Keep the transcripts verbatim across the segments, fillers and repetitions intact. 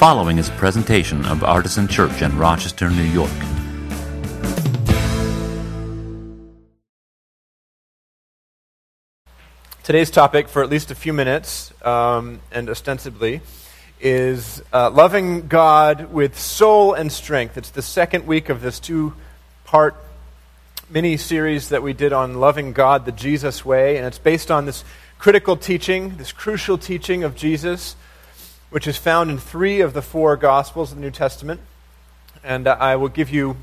following is a presentation of Artisan Church in Rochester, New York. Today's topic, for at least a few minutes, um, and ostensibly, is uh, loving God with soul and strength. It's the second week of this two-part mini-series that we did on loving God the Jesus way, and it's based on this critical teaching, this crucial teaching of Jesus, which is found in three of the four Gospels of the New Testament. And uh, I will give you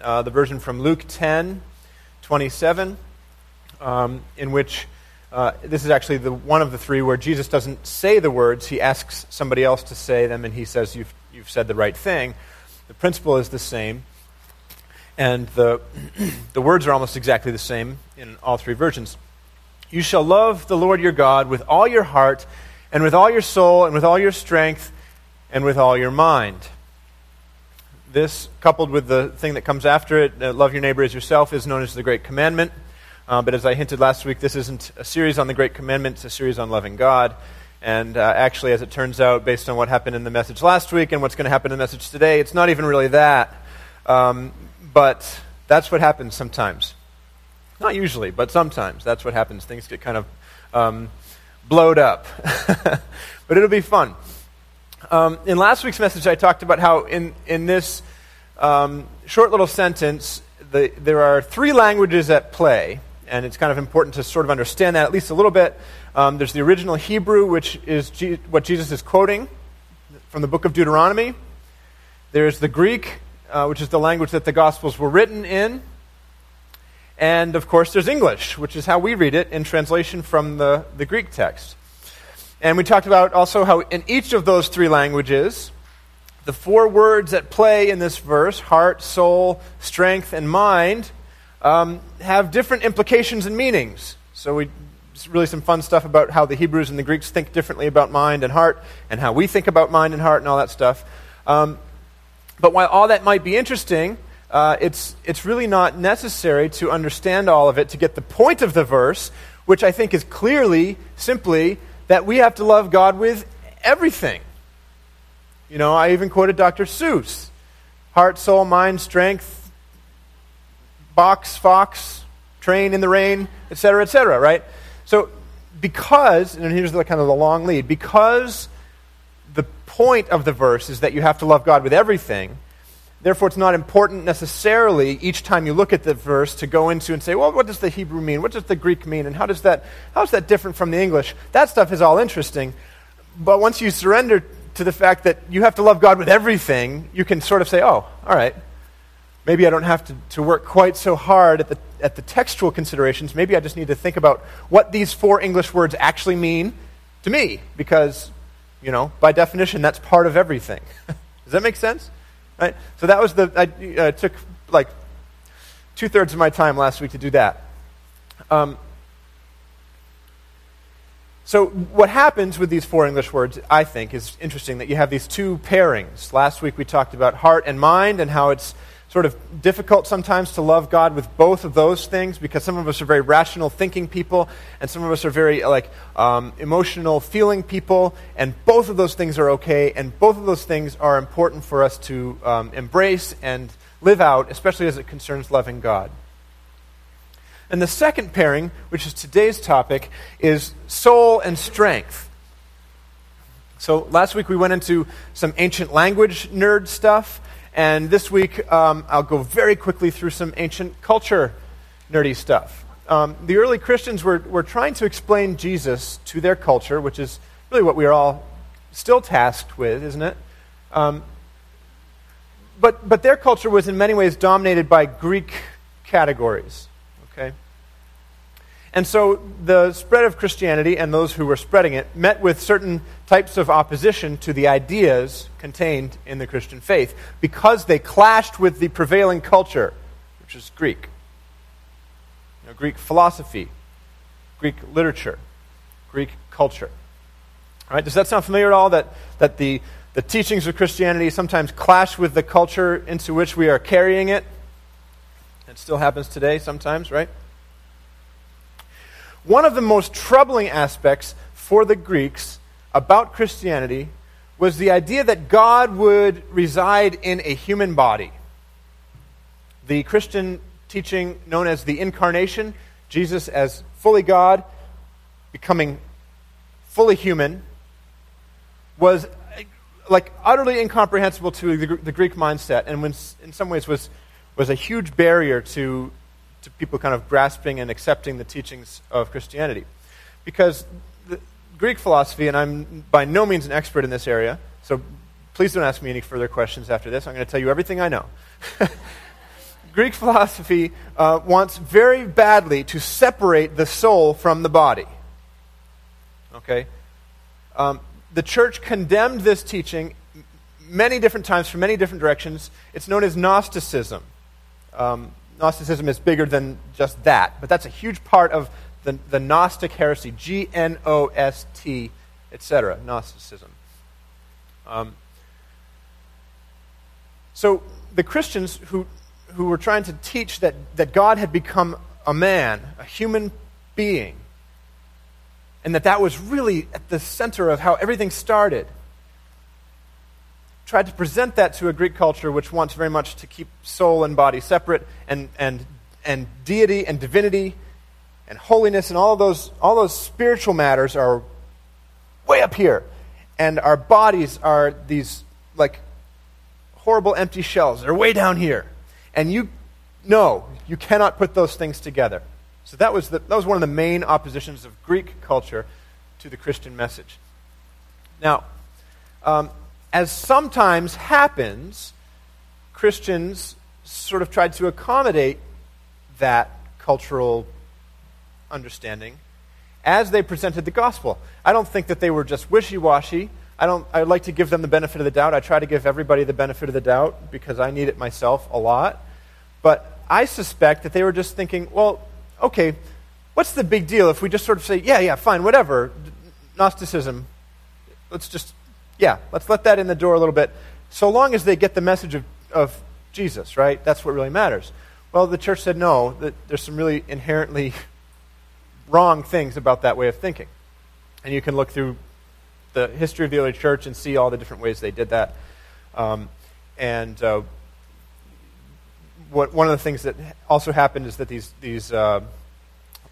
uh, the version from Luke ten twenty-seven, um, in which uh, this is actually the one of the three where Jesus doesn't say the words. He asks somebody else to say them, and he says, you've, you've said the right thing. The principle is the same, and the, the words are almost exactly the same in all three versions. You shall love the Lord your God with all your heart, and with all your soul, and with all your strength, and with all your mind. This, coupled with the thing that comes after it, uh, love your neighbor as yourself, is known as the Great Commandment. Uh, but as I hinted last week, this isn't a series on the Great Commandment, it's a series on loving God. And uh, actually, as it turns out, based on what happened in the message last week and what's going to happen in the message today, it's not even really that. Um, but that's what happens sometimes. Not usually, but sometimes. That's what happens. Things get kind of... Um, blowed up. But it'll be fun. Um, in last week's message, I talked about how in, in this um, short little sentence, the, there are three languages at play, and it's kind of important to sort of understand that at least a little bit. Um, there's the original Hebrew, which is G- what Jesus is quoting from the book of Deuteronomy. There's the Greek, uh, which is the language that the Gospels were written in. And, of course, there's English, which is how we read it in translation from the, the Greek text. And we talked about also how in each of those three languages, the four words at play in this verse, heart, soul, strength, and mind, um, have different implications and meanings. So we really some fun stuff about how the Hebrews and the Greeks think differently about mind and heart, and how we think about mind and heart and all that stuff. Um, but while all that might be interesting... Uh, it's it's really not necessary to understand all of it to get the point of the verse, which I think is clearly, simply, that we have to love God with everything. You know, I even quoted Doctor Seuss. Heart, soul, mind, strength, box, fox, train in the rain, et cetera, et cetera, right? So because, and here's the kind of the long lead, because the point of the verse is that you have to love God with everything, therefore, it's not important necessarily each time you look at the verse to go into and say, well, what does the Hebrew mean? What does the Greek mean? And how does that, how is that different from the English? That stuff is all interesting. But once you surrender to the fact that you have to love God with everything, you can sort of say, oh, all right, maybe I don't have to, to work quite so hard at the, at the textual considerations. Maybe I just need to think about what these four English words actually mean to me. Because, you know, by definition, that's part of everything. Does that make sense? Right? So that was the, I uh, took like two-thirds of my time last week to do that. Um, so what happens with these four English words, I think, is interesting that you have these two pairings. Last week we talked about heart and mind and how it's sort of difficult sometimes to love God with both of those things because some of us are very rational thinking people and some of us are very like um, emotional feeling people, and both of those things are okay and both of those things are important for us to um, embrace and live out, especially as it concerns loving God. And the second pairing, which is today's topic, is soul and strength. So last week we went into some ancient language nerd stuff. And this week, um, I'll go very quickly through some ancient culture nerdy stuff. Um, the early Christians were, were trying to explain Jesus to their culture, which is really what we're all still tasked with, isn't it? Um, but but their culture was in many ways dominated by Greek categories, okay? And so the spread of Christianity and those who were spreading it met with certain types of opposition to the ideas contained in the Christian faith because they clashed with the prevailing culture, which is Greek. You know, Greek philosophy, Greek literature, Greek culture. All right, does that sound familiar at all, that, that the, the teachings of Christianity sometimes clash with the culture into which we are carrying it? It still happens today sometimes, right? One of the most troubling aspects for the Greeks about Christianity was the idea that God would reside in a human body. The Christian teaching known as the incarnation, Jesus as fully God, becoming fully human, was like utterly incomprehensible to the, the Greek mindset, and when, in some ways was was a huge barrier to to people kind of grasping and accepting the teachings of Christianity. Because the Greek philosophy, and I'm by no means an expert in this area, so please don't ask me any further questions after this. I'm going to tell you everything I know. Greek philosophy uh, wants very badly to separate the soul from the body. Okay? Um, the church condemned this teaching many different times from many different directions. It's known as Gnosticism. Um, Gnosticism is bigger than just that, but that's a huge part of the, the Gnostic heresy, G N O S T, et cetera, Gnosticism. Um, so the Christians who who were trying to teach that, that God had become a man, a human being, and that that was really at the center of how everything started, tried to present that to a Greek culture which wants very much to keep soul and body separate, and and and deity and divinity and holiness and all those all those spiritual matters are way up here, and our bodies are these like horrible empty shells. They're way down here. And you know, you cannot put those things together. So that was the, that was one of the main oppositions of Greek culture to the Christian message. Now, um, as sometimes happens, Christians sort of tried to accommodate that cultural understanding as they presented the gospel. I don't think that they were just wishy-washy. I don't. I would like to give them the benefit of the doubt. I try to give everybody the benefit of the doubt because I need it myself a lot. But I suspect that they were just thinking, well, okay, what's the big deal if we just sort of say, yeah, yeah, fine, whatever, Gnosticism, let's just, yeah, let's let that in the door a little bit, so long as they get the message of, of Jesus, right? That's what really matters. Well, the church said no, that there's some really inherently wrong things about that way of thinking. And you can look through the history of the early church and see all the different ways they did that. Um, and uh, what, one of the things that also happened is that these these uh,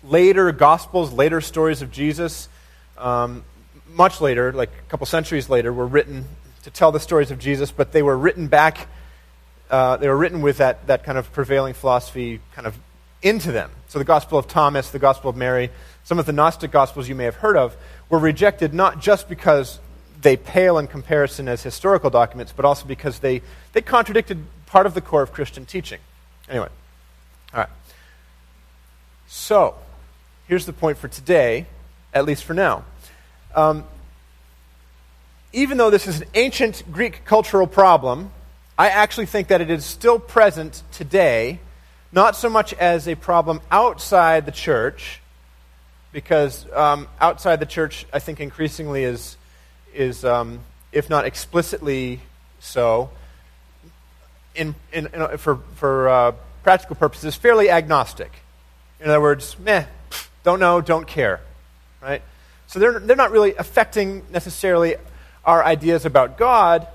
later gospels, later stories of Jesus, um, much later, like a couple centuries later, were written to tell the stories of Jesus, but they were written back, uh, they were written with that, that kind of prevailing philosophy kind of into them. So the Gospel of Thomas, the Gospel of Mary, some of the Gnostic Gospels you may have heard of, were rejected not just because they pale in comparison as historical documents, but also because they, they contradicted part of the core of Christian teaching. Anyway, all right. So, here's the point for today, at least for now. Um, even though this is an ancient Greek cultural problem, I actually think that it is still present today, not so much as a problem outside the church, because um, outside the church, I think increasingly is, is um, if not explicitly so, in, in, in for for uh, practical purposes, fairly agnostic. In other words, meh, don't know, don't care, right? So they're they're not really affecting necessarily our ideas about God,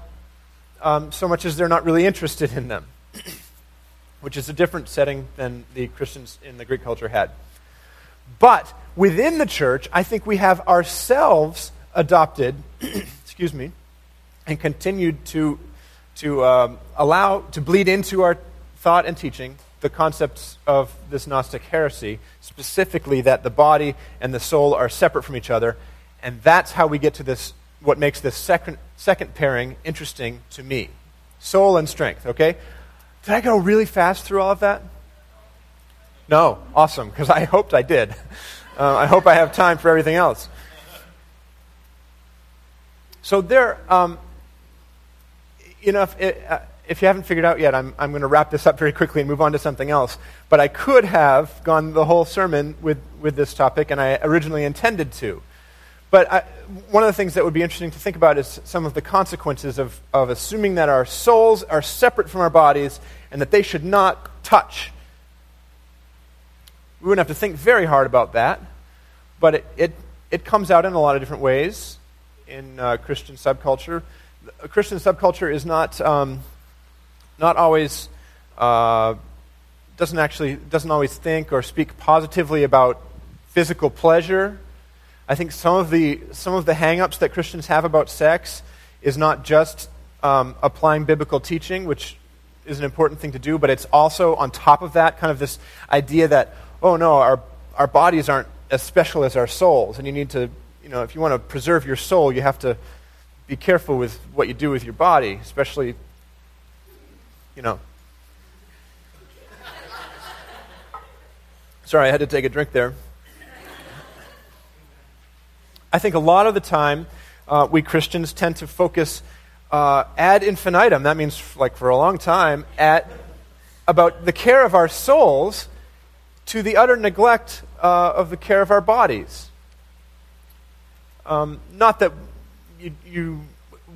um, so much as they're not really interested in them, which is a different setting than the Christians in the Greek culture had. But within the church, I think we have ourselves adopted, excuse me, and continued to to um, allow, to bleed into our thought and teaching the concepts of this Gnostic heresy, specifically that the body and the soul are separate from each other, and that's how we get to this, what makes this second, second pairing interesting to me. Soul and strength, okay? Did I go really fast through all of that? No, awesome, because I hoped I did. Uh, I hope I have time for everything else. So there, um, you know, if, it, uh, if you haven't figured out yet, I'm, I'm going to wrap this up very quickly and move on to something else. But I could have gone the whole sermon with, with this topic, and I originally intended to. But I, one of the things that would be interesting to think about is some of the consequences of, of assuming that our souls are separate from our bodies and that they should not touch. We wouldn't have to think very hard about that, but it, it, it comes out in a lot of different ways. in uh, Christian subculture. A Christian subculture is not um, not always uh, doesn't actually doesn't always think or speak positively about physical pleasure. I think some of the some of the hang-ups that Christians have about sex is not just um, applying biblical teaching, which is an important thing to do, but it's also on top of that kind of this idea that, oh no, our our bodies aren't as special as our souls, and you need to, you know, if you want to preserve your soul, you have to be careful with what you do with your body, especially, you know. Sorry, I had to take a drink there. I think a lot of the time, uh, we Christians tend to focus uh, ad infinitum, that means like for a long time, at about the care of our souls to the utter neglect uh, of the care of our bodies. Um, not that you, you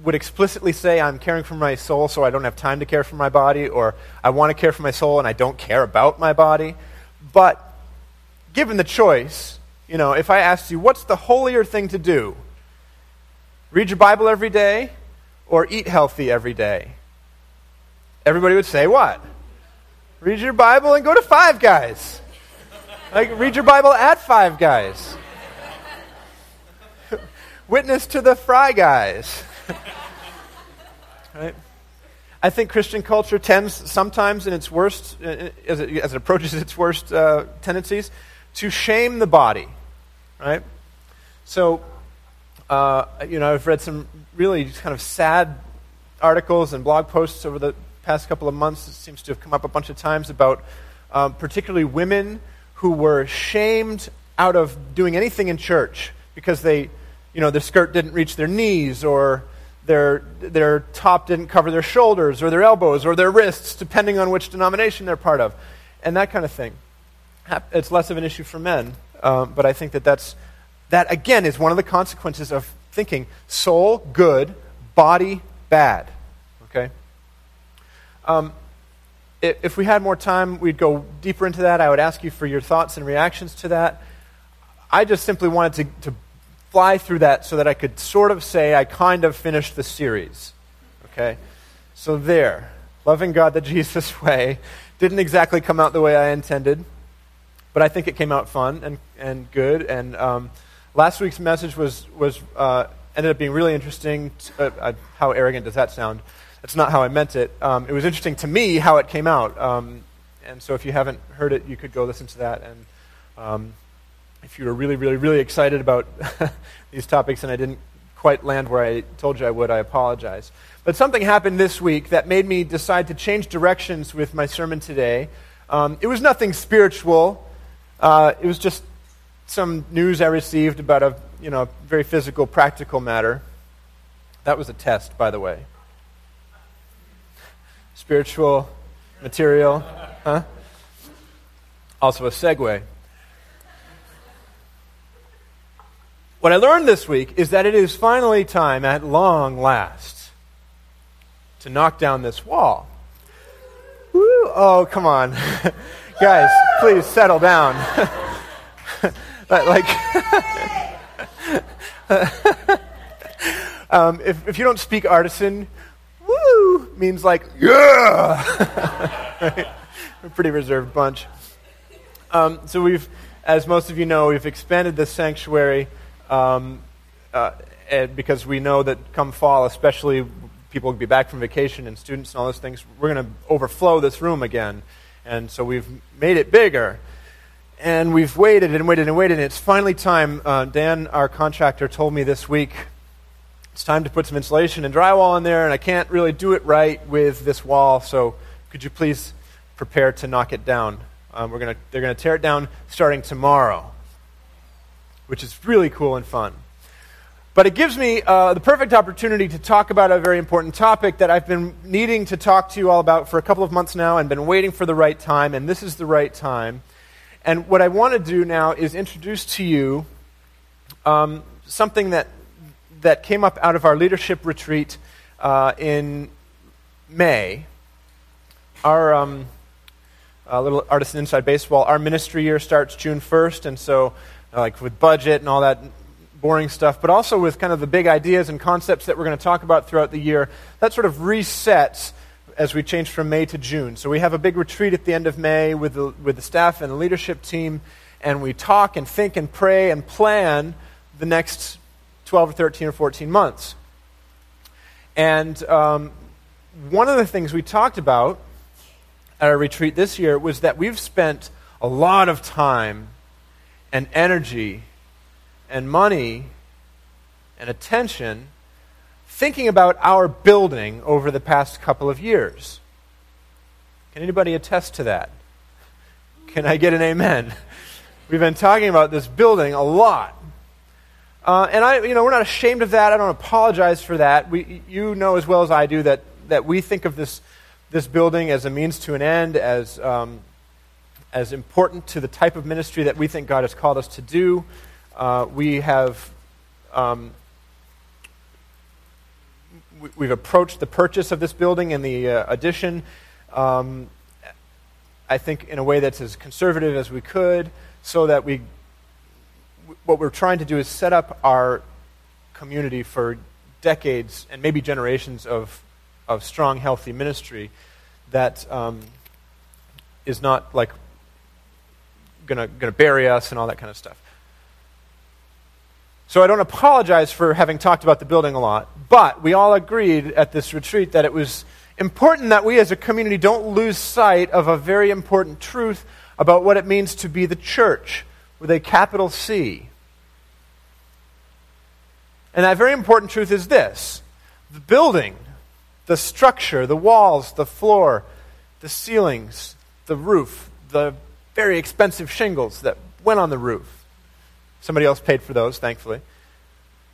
would explicitly say, I'm caring for my soul so I don't have time to care for my body, or I want to care for my soul and I don't care about my body, but given the choice, you know, if I asked you, what's the holier thing to do? Read your Bible every day or eat healthy every day? Everybody would say what? Read your Bible and go to Five Guys. Like, read your Bible at Five Guys. Witness to the Fry Guys. Right? I think Christian culture tends sometimes in its worst, as it, as it approaches its worst uh, tendencies, to shame the body. Right? So, uh, you know, I've read some really kind of sad articles and blog posts over the past couple of months. It seems to have come up a bunch of times about um, particularly women who were shamed out of doing anything in church because they, you know, their skirt didn't reach their knees, or their their top didn't cover their shoulders or their elbows or their wrists, depending on which denomination they're part of, and that kind of thing. It's less of an issue for men, um, but I think that that's, that again is one of the consequences of thinking soul good, body bad. Okay. Um, if we had more time, we'd go deeper into that. I would ask you for your thoughts and reactions to that. I just simply wanted to, to fly through that so that I could sort of say I kind of finished the series. Okay? So there. Loving God the Jesus way didn't exactly come out the way I intended, but I think it came out fun and, and good. And um, last week's message was, was uh, ended up being really interesting. To, uh, uh, how arrogant does that sound? That's not how I meant it. Um, it was interesting to me how it came out. Um, and so if you haven't heard it, you could go listen to that. And um, if you were really, really, really excited about these topics and I didn't quite land where I told you I would, I apologize. But something happened this week that made me decide to change directions with my sermon today. Um, it was nothing spiritual. Uh, it was just some news I received about a, you know, very physical, practical matter. That was a test, by the way. Spiritual, material, huh? Also a segue. What I learned this week is that it is finally time, at long last, to knock down this wall. Woo! Oh, come on. Guys, please settle down. Like, um, if, if you don't speak Artisan, woo, means like, yeah! Right? We're a pretty reserved bunch. Um, so we've, as most of you know, we've expanded the sanctuary um, uh, and because we know that come fall, especially people will be back from vacation and students and all those things, we're going to overflow this room again. And so we've made it bigger. And we've waited and waited and waited, and it's finally time. Uh, Dan, our contractor, told me this week, it's time to put some insulation and drywall in there, and I can't really do it right with this wall, so could you please prepare to knock it down? Um, we're gonna, they're going to tear it down starting tomorrow, which is really cool and fun. But it gives me uh, the perfect opportunity to talk about a very important topic that I've been needing to talk to you all about for a couple of months now and been waiting for the right time, and this is the right time. And what I want to do now is introduce to you um, something that that came up out of our leadership retreat uh, in May. Our um, uh, little Artisan Inside Baseball, our ministry year starts June first, and so uh, like with budget and all that boring stuff, but also with kind of the big ideas and concepts that we're going to talk about throughout the year. That sort of resets as we change from May to June. So we have a big retreat at the end of May with the, with the staff and the leadership team, and we talk and think and pray and plan the next twelve or thirteen or fourteen months. And um, one of the things we talked about at our retreat this year was that we've spent a lot of time and energy and money and attention thinking about our building over the past couple of years. Can anybody attest to that? Can I get an amen? We've been talking about this building a lot. Uh, and I, you know, we're not ashamed of that. I don't apologize for that. We, you know as well as I do that, that we think of this this building as a means to an end, as um, as important to the type of ministry that we think God has called us to do. Uh, we have um, we, we've approached the purchase of this building and the uh, addition, um, I think, in a way that's as conservative as we could, so that we. What we're trying to do is set up our community for decades and maybe generations of of strong, healthy ministry that um, is not like gonna gonna bury us and all that kind of stuff. So I don't apologize for having talked about the building a lot, but we all agreed at this retreat that it was important that we as a community don't lose sight of a very important truth about what it means to be the church, with a capital C. And that very important truth is this: the building, the structure, the walls, the floor, the ceilings, the roof, the very expensive shingles that went on the roof. Somebody else paid for those, thankfully.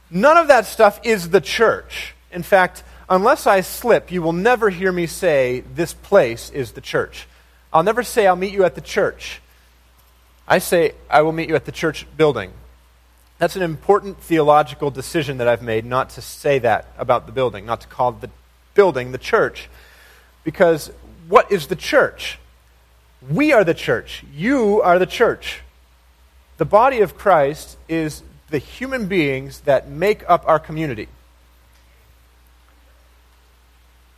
None of that stuff is the church. In fact, unless I slip, you will never hear me say, "This place is the church." I'll never say, "I'll meet you at the church." I say, I will meet you at the church building. That's an important theological decision that I've made, not to say that about the building, not to call the building the church. Because what is the church? We are the church. You are the church. The body of Christ is the human beings that make up our community.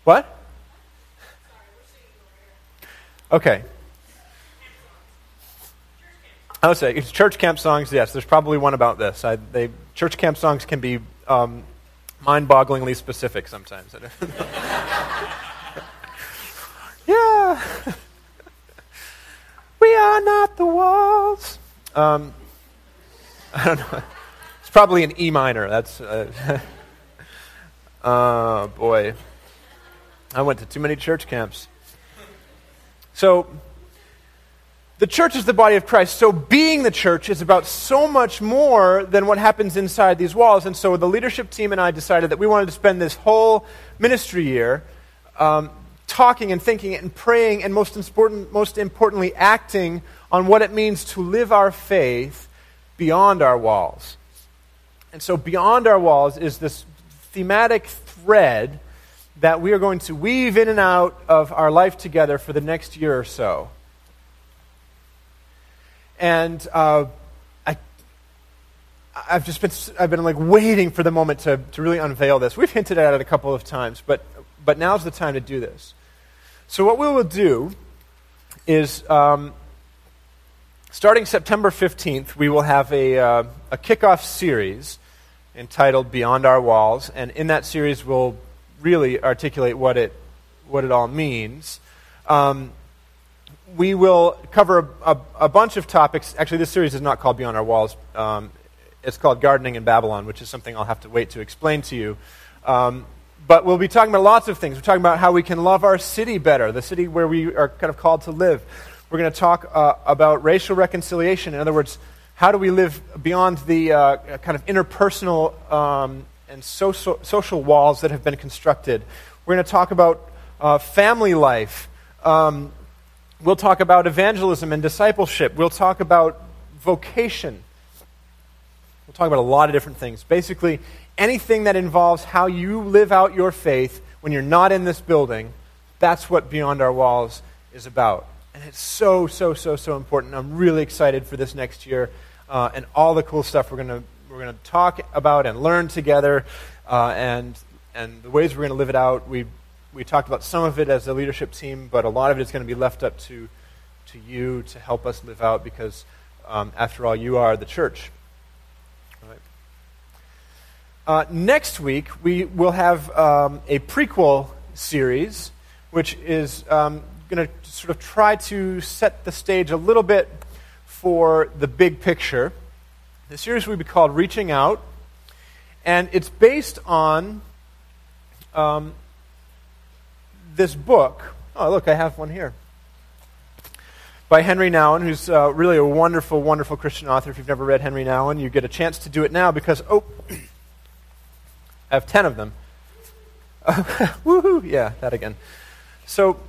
What? Okay. I would say it's church camp songs. Yes, there's probably one about this. I, they, church camp songs can be um, mind-bogglingly specific sometimes. Yeah, we are not the walls. Um, I don't know. It's probably an E minor. That's. Uh, oh boy, I went to too many church camps. So. The church is the body of Christ, so being the church is about so much more than what happens inside these walls, and so the leadership team and I decided that we wanted to spend this whole ministry year um, talking and thinking and praying and most important, most importantly acting on what it means to live our faith beyond our walls. And so beyond our walls is this thematic thread that we are going to weave in and out of our life together for the next year or so. And uh, I, I've just been—I've been like waiting for the moment to, to really unveil this. We've hinted at it a couple of times, but but now's the time to do this. So what we will do is, um, starting September fifteenth, we will have a uh, a kickoff series entitled "Beyond Our Walls," and in that series, we'll really articulate what it what it all means. Um, We will cover a, a, a bunch of topics. Actually, this series is not called Beyond Our Walls. Um, it's called Gardening in Babylon, which is something I'll have to wait to explain to you. Um, but we'll be talking about lots of things. We're talking about how we can love our city better, the city where we are kind of called to live. We're going to talk uh, about racial reconciliation. In other words, how do we live beyond the uh, kind of interpersonal um, and social, social walls that have been constructed? We're going to talk about uh, family life. Um We'll talk about evangelism and discipleship. We'll talk about vocation. We'll talk about a lot of different things. Basically, anything that involves how you live out your faith when you're not in this building, that's what Beyond Our Walls is about. And it's so, so, so, so important. I'm really excited for this next year uh, and all the cool stuff we're going to we're going to talk about and learn together, uh, and and the ways we're going to live it out. We we talked about some of it as a leadership team, but a lot of it is going to be left up to to you to help us live out, because um, after all, you are the church. All right. Uh, next week we will have um, a prequel series, which is um, going to sort of try to set the stage a little bit for the big picture. The series will be called Reaching Out, and it's based on um, this book. Oh, look, I have one here. By Henry Nouwen, who's uh, really a wonderful, wonderful Christian author. If you've never read Henry Nouwen, you get a chance to do it now because, oh, I have ten of them. Woohoo! Yeah, that again. So,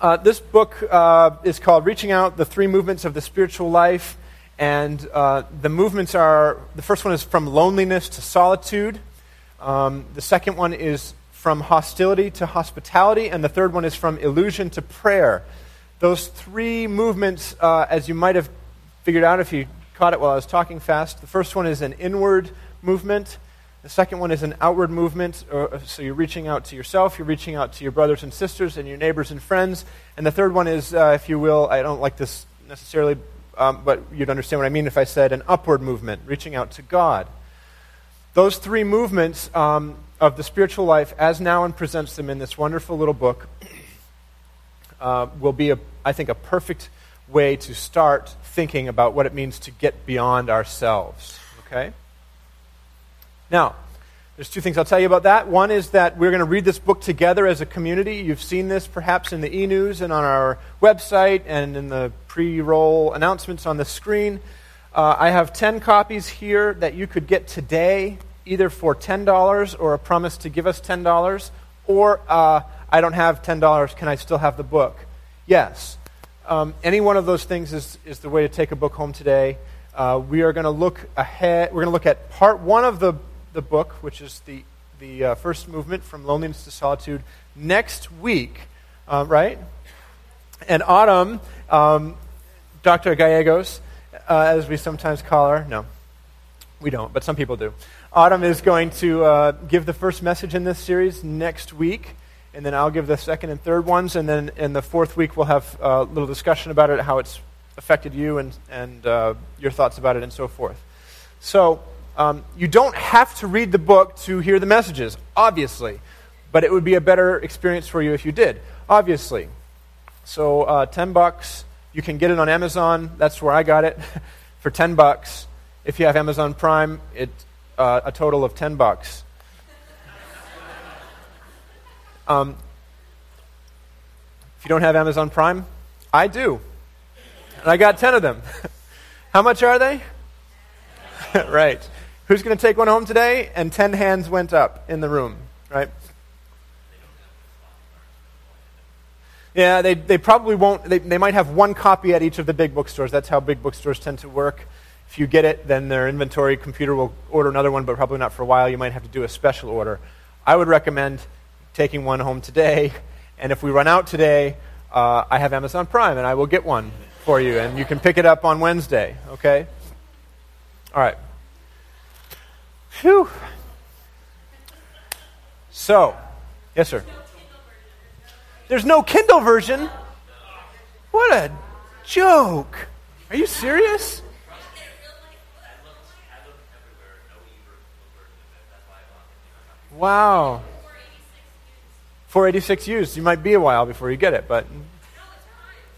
Uh, this book uh, is called Reaching Out, The Three Movements of the Spiritual Life, and uh, the movements are, the first one is from loneliness to solitude, um, the second one is from hostility to hospitality, and the third one is from illusion to prayer. Those three movements, uh, as you might have figured out if you caught it while I was talking fast, the first one is an inward movement. The second one is an outward movement, so you're reaching out to yourself, you're reaching out to your brothers and sisters and your neighbors and friends. And the third one is, uh, if you will, I don't like this necessarily, um, but you'd understand what I mean if I said an upward movement, reaching out to God. Those three movements um, of the spiritual life, as Nouwen presents them in this wonderful little book, uh, will be, a, I think, a perfect way to start thinking about what it means to get beyond ourselves, okay? Now, there's two things I'll tell you about that. One is that we're going to read this book together as a community. You've seen this perhaps in the e-news and on our website and in the pre-roll announcements on the screen. Uh, I have ten copies here that you could get today, either for ten dollars or a promise to give us ten dollars, or uh, I don't have ten dollars, can I still have the book? Yes. Um, any one of those things is, is the way to take a book home today. Uh, we are going to look ahead. We're going to look at part one of the the book, which is the, the uh, first movement from loneliness to solitude, next week, uh, right? And Autumn, um, Doctor Gallegos, uh, as we sometimes call her, no, we don't, but some people do. Autumn is going to uh, give the first message in this series next week, and then I'll give the second and third ones, and then in the fourth week we'll have a little discussion about it, how it's affected you and, and uh, your thoughts about it and so forth. So, Um, you don't have to read the book to hear the messages, obviously, but it would be a better experience for you if you did, obviously. So uh, ten bucks, you can get it on Amazon. That's where I got it for ten bucks. If you have Amazon Prime, it's uh, a total of ten bucks. Um, if you don't have Amazon Prime, I do, and I got ten of them. How much are they? Right. Who's going to take one home today? And ten hands went up in the room, right? Yeah, they they probably won't. They, they might have one copy at each of the big bookstores. That's how big bookstores tend to work. If you get it, then their inventory computer will order another one, but probably not for a while. You might have to do a special order. I would recommend taking one home today. And if we run out today, uh, I have Amazon Prime, and I will get one for you. And you can pick it up on Wednesday, okay? All right. Phew. So, yes, sir. There's no Kindle version. What a joke. Are you serious? Wow. four eighty-six used. You might be a while before you get it, but.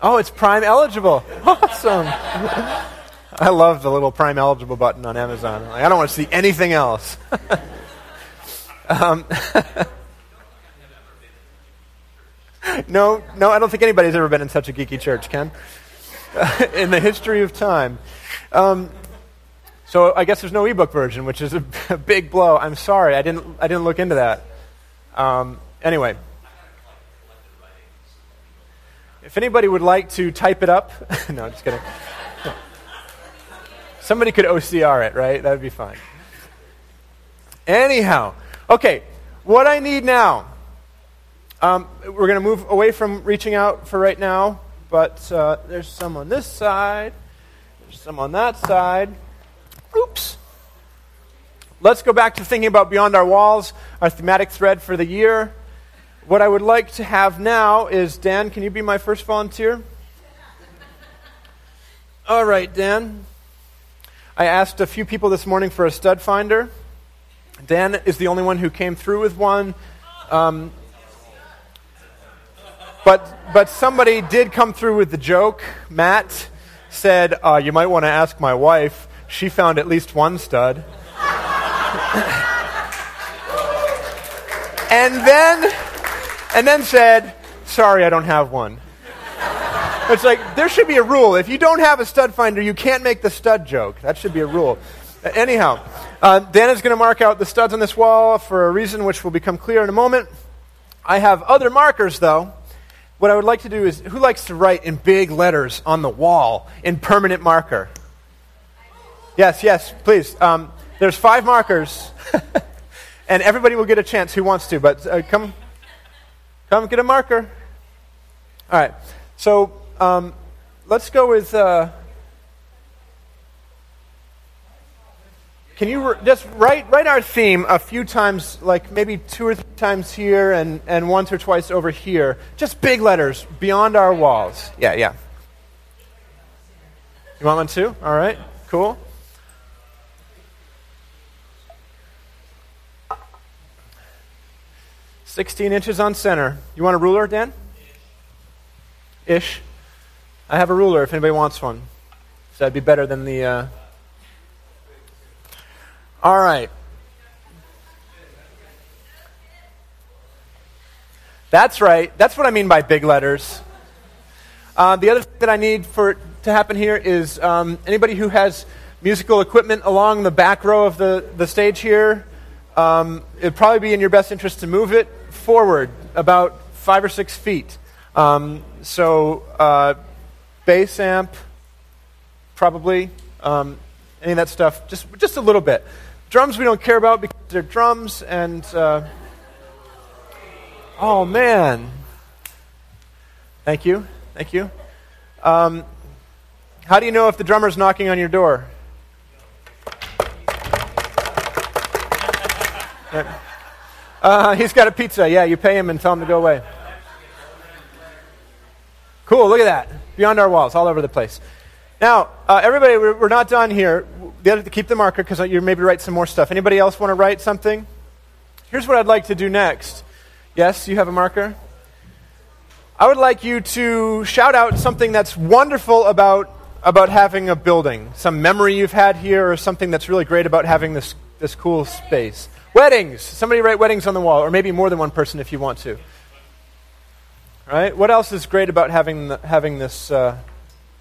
Oh, it's Prime eligible. Awesome. I love the little Prime Eligible button on Amazon. Like, I don't want to see anything else. um, no, no, I don't think anybody's ever been in such a geeky church, Ken, in the history of time. Um, so I guess there's no ebook version, which is a, a big blow. I'm sorry, I didn't, I didn't look into that. Um, anyway, if anybody would like to type it up, no, I'm just kidding. Somebody could O C R it, right? That would be fine. Anyhow, okay, what I need now, um, we're going to move away from reaching out for right now, but uh, there's some on this side, there's some on that side. Oops. let's go back to thinking about Beyond Our Walls, our thematic thread for the year. What I would like to have now is, Dan, can you be my first volunteer? All right, Dan. I asked a few people this morning for a stud finder. Dan is the only one who came through with one. Um, but but somebody did come through with the joke. Matt said, uh, you might want to ask my wife. She found at least one stud. and then and then said, sorry, I don't have one. It's like, there should be a rule. If you don't have a stud finder, you can't make the stud joke. That should be a rule. Anyhow, uh, Dan is going to mark out the studs on this wall for a reason which will become clear in a moment. I have other markers, though. What I would like to do is, who likes to write in big letters on the wall in permanent marker? Yes, yes, please. Um, there's five markers, and everybody will get a chance who wants to, but uh, come, come get a marker. All right, so um, let's go with... Uh, Can you just write write our theme a few times, like maybe two or three times here and, and once or twice over here? Just big letters, Beyond Our Walls. Yeah, yeah. You want one too? All right, cool. sixteen inches on center. You want a ruler, Dan? Ish. I have a ruler if anybody wants one. So that'd be better than the... Uh, All right. That's right. That's what I mean by big letters. Uh, the other thing that I need for it to happen here is um, anybody who has musical equipment along the back row of the, the stage here, um, it'd probably be in your best interest to move it forward about five or six feet. Um, so uh, bass amp, probably. Um, any of that stuff, just just a little bit. Drums we don't care about because they're drums, and, uh, oh, man. Thank you, thank you. Um, how do you know if the drummer's knocking on your door? Uh, he's got a pizza, yeah, you pay him and tell him to go away. Cool, look at that. Beyond Our Walls, all over the place. Now, uh, everybody, we're, we're not done here. The other, keep the marker because you maybe write some more stuff. Anybody else want to write something? Here's what I'd like to do next. Yes, you have a marker? I would like you to shout out something that's wonderful about about having a building, some memory you've had here or something that's really great about having this, this cool space. Weddings. Somebody write weddings on the wall, or maybe more than one person if you want to. All right? What else is great about having the, having this... Uh,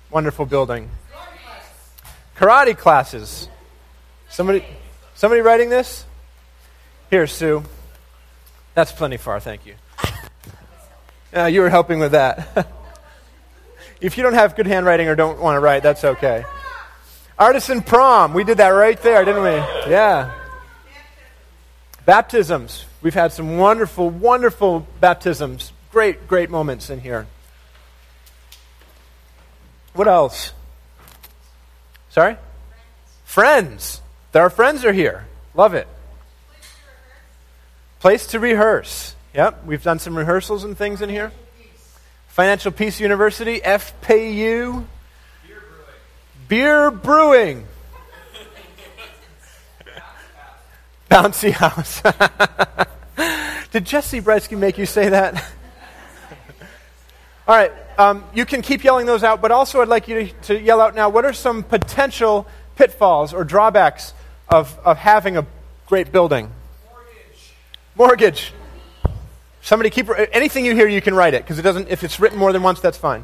Wonderful building. Karate classes. Somebody somebody writing this? Here, Sue. That's plenty far, thank you. Uh, you were helping with that. If you don't have good handwriting or don't want to write, that's okay. Artisan prom. We did that right there, didn't we? Yeah. Baptisms. We've had some wonderful, wonderful baptisms. Great, great moments in here. What else? Sorry? Friends. friends. Our friends are here. Love it. Place to rehearse. Yep, we've done some rehearsals and things in here. Financial Peace University, F P U. Beer brewing. Beer brewing. Bouncy house. Did Jesse Bresky make you say that? All right, um, you can keep yelling those out, but also I'd like you to, to yell out now, what are some potential pitfalls or drawbacks of, of having a great building? Mortgage. Mortgage. Somebody keep, anything you hear, you can write it, because it doesn't, if it's written more than once, that's fine.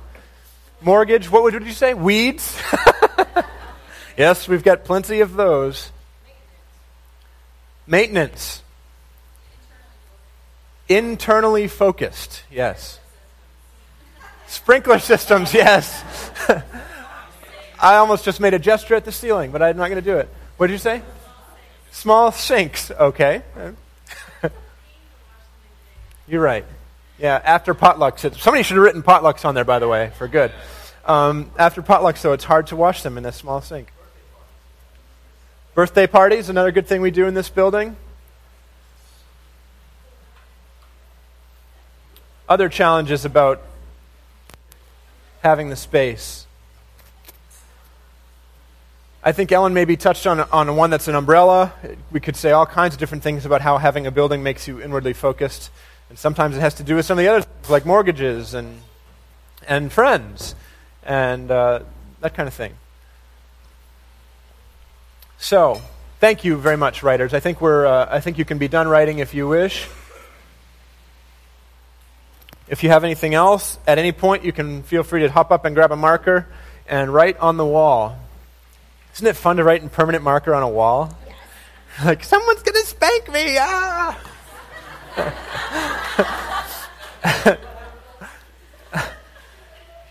Mortgage, what would, what did you say? Weeds? Yes, we've got plenty of those. Maintenance. Internally focused, yes. Sprinkler systems, yes. I almost just made a gesture at the ceiling, but I'm not going to do it. What did you say? Small sinks. Okay. You're right. Yeah, after potlucks. It, somebody should have written potlucks on there, by the way, for good. Um, after potlucks, though, it's hard to wash them in a small sink. Birthday parties, another good thing we do in this building. Other challenges about having the space. I think Ellen maybe touched on, on one that's an umbrella. We could say all kinds of different things about how having a building makes you inwardly focused. And sometimes it has to do with some of the other things, like mortgages and and friends and uh, that kind of thing. So, thank you very much, writers. I think we're. Uh, I think you can be done writing if you wish. If you have anything else, at any point, you can feel free to hop up and grab a marker and write on the wall. Isn't it fun to write in permanent marker on a wall? Yes. Like, someone's going to spank me! Ah!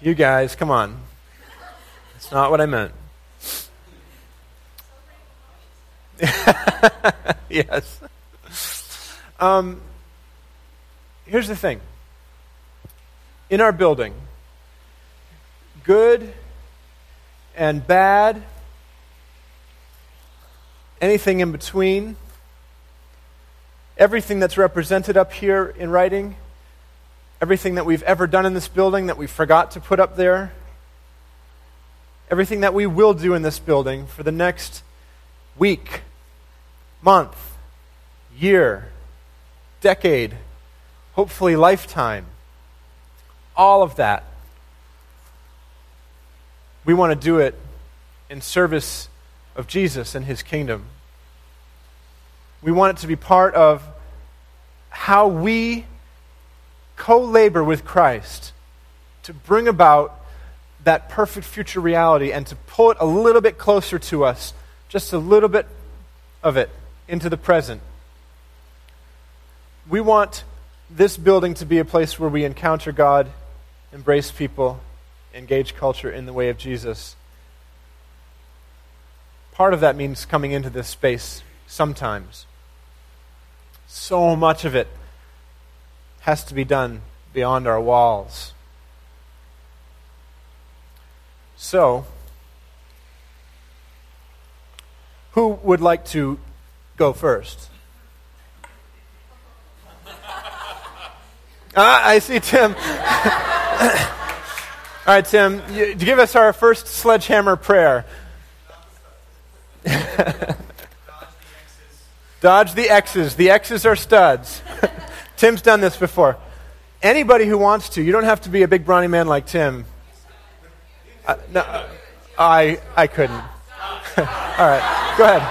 You guys, come on. That's not what I meant. Yes. Um, here's the thing. In our building, good and bad, anything in between, everything that's represented up here in writing, everything that we've ever done in this building that we forgot to put up there, everything that we will do in this building for the next week, month, year, decade, hopefully lifetime, all of that. We want to do it in service of Jesus and his kingdom. We want it to be part of how we co-labor with Christ to bring about that perfect future reality and to pull it a little bit closer to us, just a little bit of it, into the present. We want this building to be a place where we encounter God, embrace people, engage culture in the way of Jesus. Part of that means coming into this space sometimes. So much of it has to be done beyond our walls. So, who would like to go first? Ah, I see Tim. All right, Tim, you, give us our first sledgehammer prayer. Dodge the X's. Dodge the X's. The X's are studs. Tim's done this before. Anybody who wants to, you don't have to be a big brawny man like Tim. Uh, no, I I couldn't. All right, go ahead.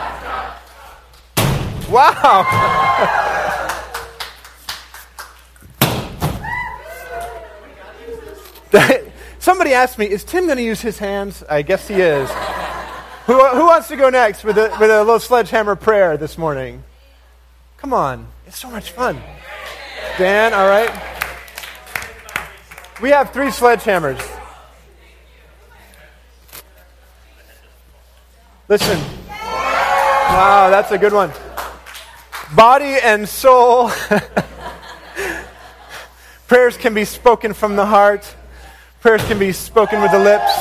Wow. Somebody asked me, is Tim going to use his hands? I guess he is. Who, who wants to go next with a, with a little sledgehammer prayer this morning? Come on. It's so much fun. Dan, all right. We have three sledgehammers. Listen. Wow, that's a good one. Body and soul. Prayers can be spoken from the heart. Prayers can be spoken with the lips.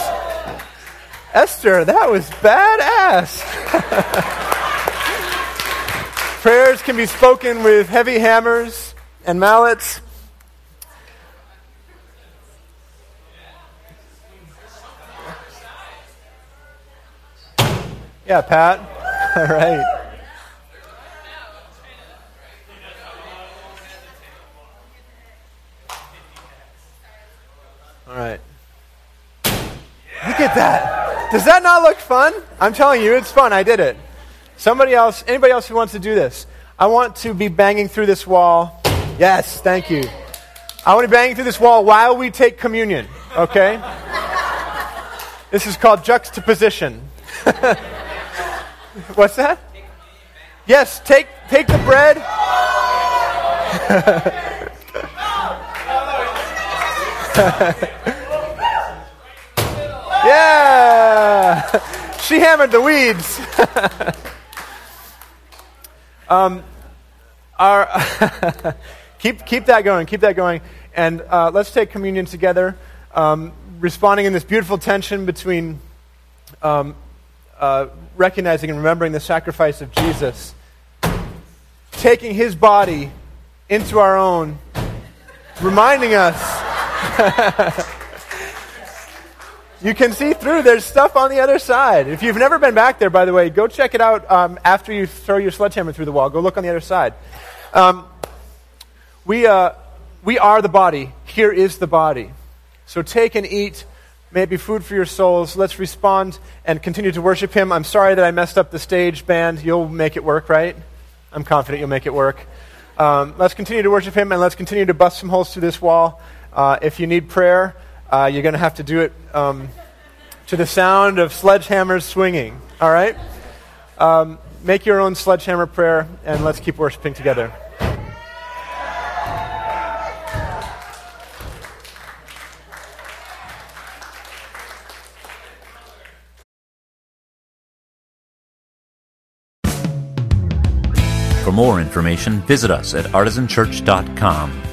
Esther, that was badass. Prayers can be spoken with heavy hammers and mallets. Yeah, Pat. All right. All right. Look at that. Does that not look fun? I'm telling you, it's fun. I did it. Somebody else, anybody else who wants to do this? I want to be banging through this wall. Yes, thank you. I want to be banging through this wall while we take communion, okay? This is called juxtaposition. What's that? Yes, take take the bread. Yeah! She hammered the weeds. um, our keep keep that going, keep that going. And uh, let's take communion together, um, responding in this beautiful tension between um, uh, recognizing and remembering the sacrifice of Jesus, taking his body into our own, reminding us. You can see through. There's stuff on the other side. If you've never been back there, by the way, go check it out um, after you throw your sledgehammer through the wall. Go look on the other side. Um, we uh, we are the body. Here is the body. So take and eat. May it be food for your souls. Let's respond and continue to worship him. I'm sorry that I messed up the stage, band. You'll make it work, right? I'm confident you'll make it work. Um, let's continue to worship him, and let's continue to bust some holes through this wall. Uh, if you need prayer, Uh, you're going to have to do it um, to the sound of sledgehammers swinging, all right? Um, make your own sledgehammer prayer, and let's keep worshiping together. For more information, visit us at artisan church dot com.